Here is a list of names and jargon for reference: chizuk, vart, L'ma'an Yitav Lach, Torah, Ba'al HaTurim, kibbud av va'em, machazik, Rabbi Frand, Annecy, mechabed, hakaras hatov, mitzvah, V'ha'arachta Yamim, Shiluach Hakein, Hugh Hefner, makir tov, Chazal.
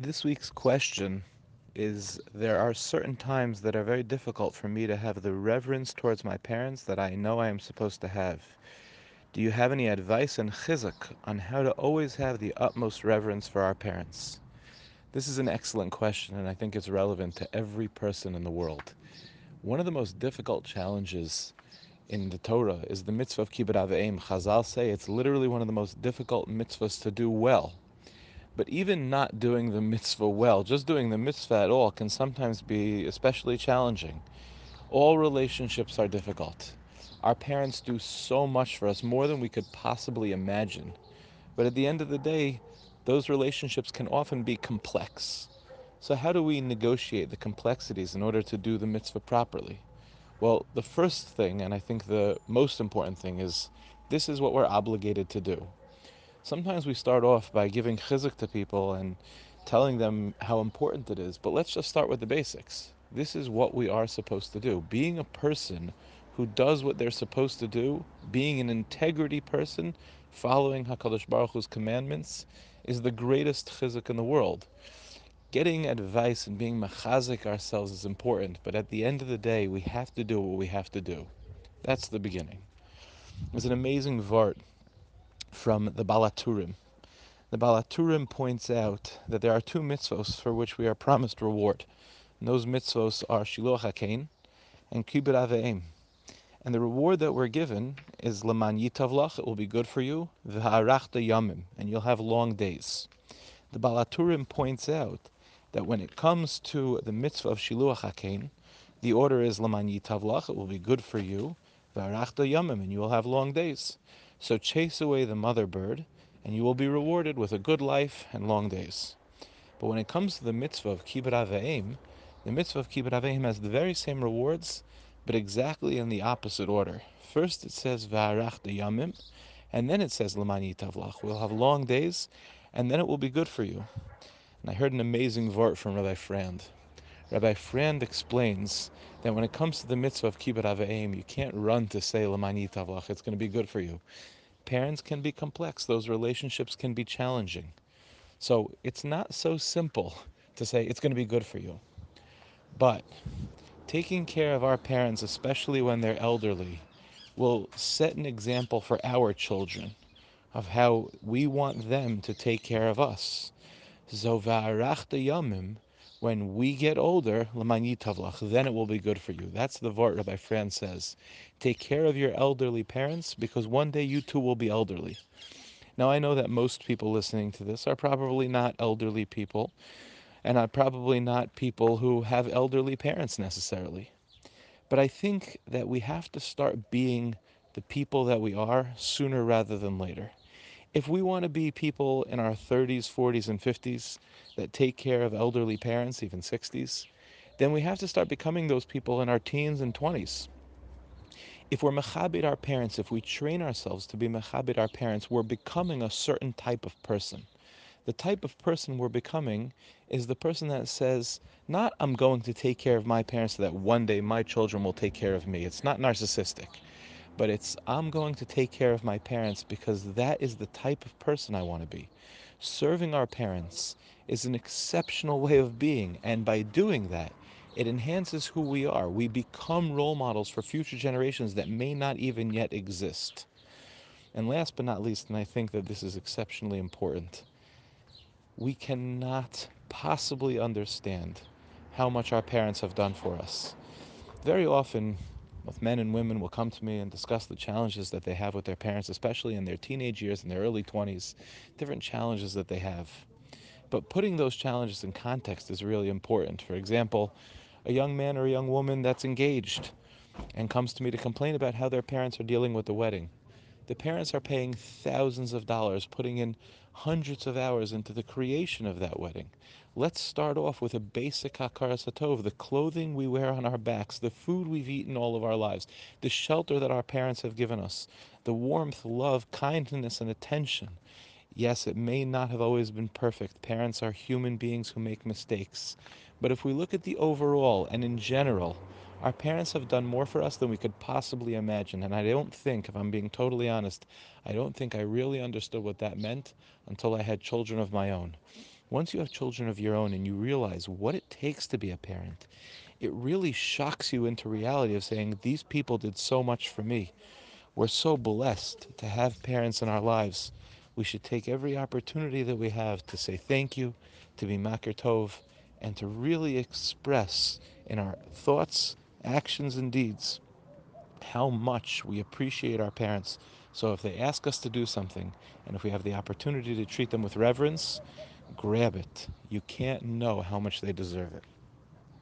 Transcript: This week's question is, there are certain times that are very difficult for me to have the reverence towards my parents that I know I am supposed to have. Do you have any advice and chizuk on how to always have the utmost reverence for our parents? This is an excellent question, and I think it's relevant to every person in the world. One of the most difficult challenges in the Torah is the mitzvah of kibbud av va'em. Chazal say it's literally one of the most difficult mitzvahs to do well. But even not doing the mitzvah well, just doing the mitzvah at all, can sometimes be especially challenging. All relationships are difficult. Our parents do so much for us, more than we could possibly imagine. But at the end of the day, those relationships can often be complex. So how do we negotiate the complexities in order to do the mitzvah properly? Well, the first thing, and I think the most important thing, is this is what we're obligated to do. Sometimes we start off by giving chizuk to people and telling them how important it is, but let's just start with the basics. This is what we are supposed to do. Being a person who does what they're supposed to do, being an integrity person, following HaKadosh Baruch Hu's commandments, is the greatest chizuk in the world. Getting advice and being machazik ourselves is important, but at the end of the day, we have to do what we have to do. That's the beginning. There's an amazing vart from the Ba'al HaTurim. The Ba'al HaTurim points out that there are two mitzvos for which we are promised reward. And those mitzvos are Shiluach Hakein and kibbud av va'em. And the reward that we're given is L'ma'an Yitav Lach, it will be good for you, V'ha'arachta Yamim, and you'll have long days. The Ba'al HaTurim points out that when it comes to the mitzvah of Shiluach Hakein, the order is L'ma'an Yitav Lach, it will be good for you, V'ha'arachta Yamim, and you will have long days. So chase away the mother bird, and you will be rewarded with a good life and long days. But when it comes to the mitzvah of kibbud av va'em, the mitzvah of kibbud av va'em has the very same rewards, but exactly in the opposite order. First it says v'ha'arachta yamim, and then it says l'ma'an yitav lach, we'll have long days, and then it will be good for you. And I heard an amazing vart from Rabbi Frand. Rabbi Frand explains that when it comes to the mitzvah of kibbud av va'em, you can't run to say l'ma'an yitav lach, it's going to be good for you. Parents can be complex. Those relationships can be challenging. So it's not so simple to say it's going to be good for you. But taking care of our parents, especially when they're elderly, will set an example for our children of how we want them to take care of us. So v'ha'arachta yamim, when we get older, l'ma'an yitav lach, then it will be good for you. That's the vart Rabbi Frand says. Take care of your elderly parents, because one day you too will be elderly. Now, I know that most people listening to this are probably not elderly people, and are probably not people who have elderly parents necessarily. But I think that we have to start being the people that we are sooner rather than later. If we want to be people in our 30s, 40s, and 50s that take care of elderly parents, even 60s, then we have to start becoming those people in our teens and 20s. If we're mechabed our parents, if we train ourselves to be mechabed our parents, we're becoming a certain type of person. The type of person we're becoming is the person that says, not I'm going to take care of my parents so that one day my children will take care of me. It's not narcissistic. But it's, I'm going to take care of my parents because that is the type of person I want to be. Serving our parents is an exceptional way of being, and by doing that, it enhances who we are. We become role models for future generations that may not even yet exist. And last but not least, and I think that this is exceptionally important, we cannot possibly understand how much our parents have done for us. Very often, both men and women will come to me and discuss the challenges that they have with their parents, especially in their teenage years, in their early 20s, different challenges that they have. But putting those challenges in context is really important. For example, a young man or a young woman that's engaged and comes to me to complain about how their parents are dealing with the wedding. The parents are paying thousands of dollars, putting in hundreds of hours into the creation of that wedding. Let's start off with a basic hakaras hatov, the clothing we wear on our backs, the food we've eaten all of our lives, the shelter that our parents have given us, the warmth, love, kindness, and attention. Yes, it may not have always been perfect. Parents are human beings who make mistakes. But if we look at the overall and in general, our parents have done more for us than we could possibly imagine. And I don't think, if I'm being totally honest, I don't think I really understood what that meant until I had children of my own. Once you have children of your own and you realize what it takes to be a parent, it really shocks you into reality of saying, these people did so much for me. We're so blessed to have parents in our lives. We should take every opportunity that we have to say thank you, to be makir tov, and to really express in our thoughts, actions, and deeds how much we appreciate our parents. So if they ask us to do something, and if we have the opportunity to treat them with reverence, grab it. You can't know how much they deserve it.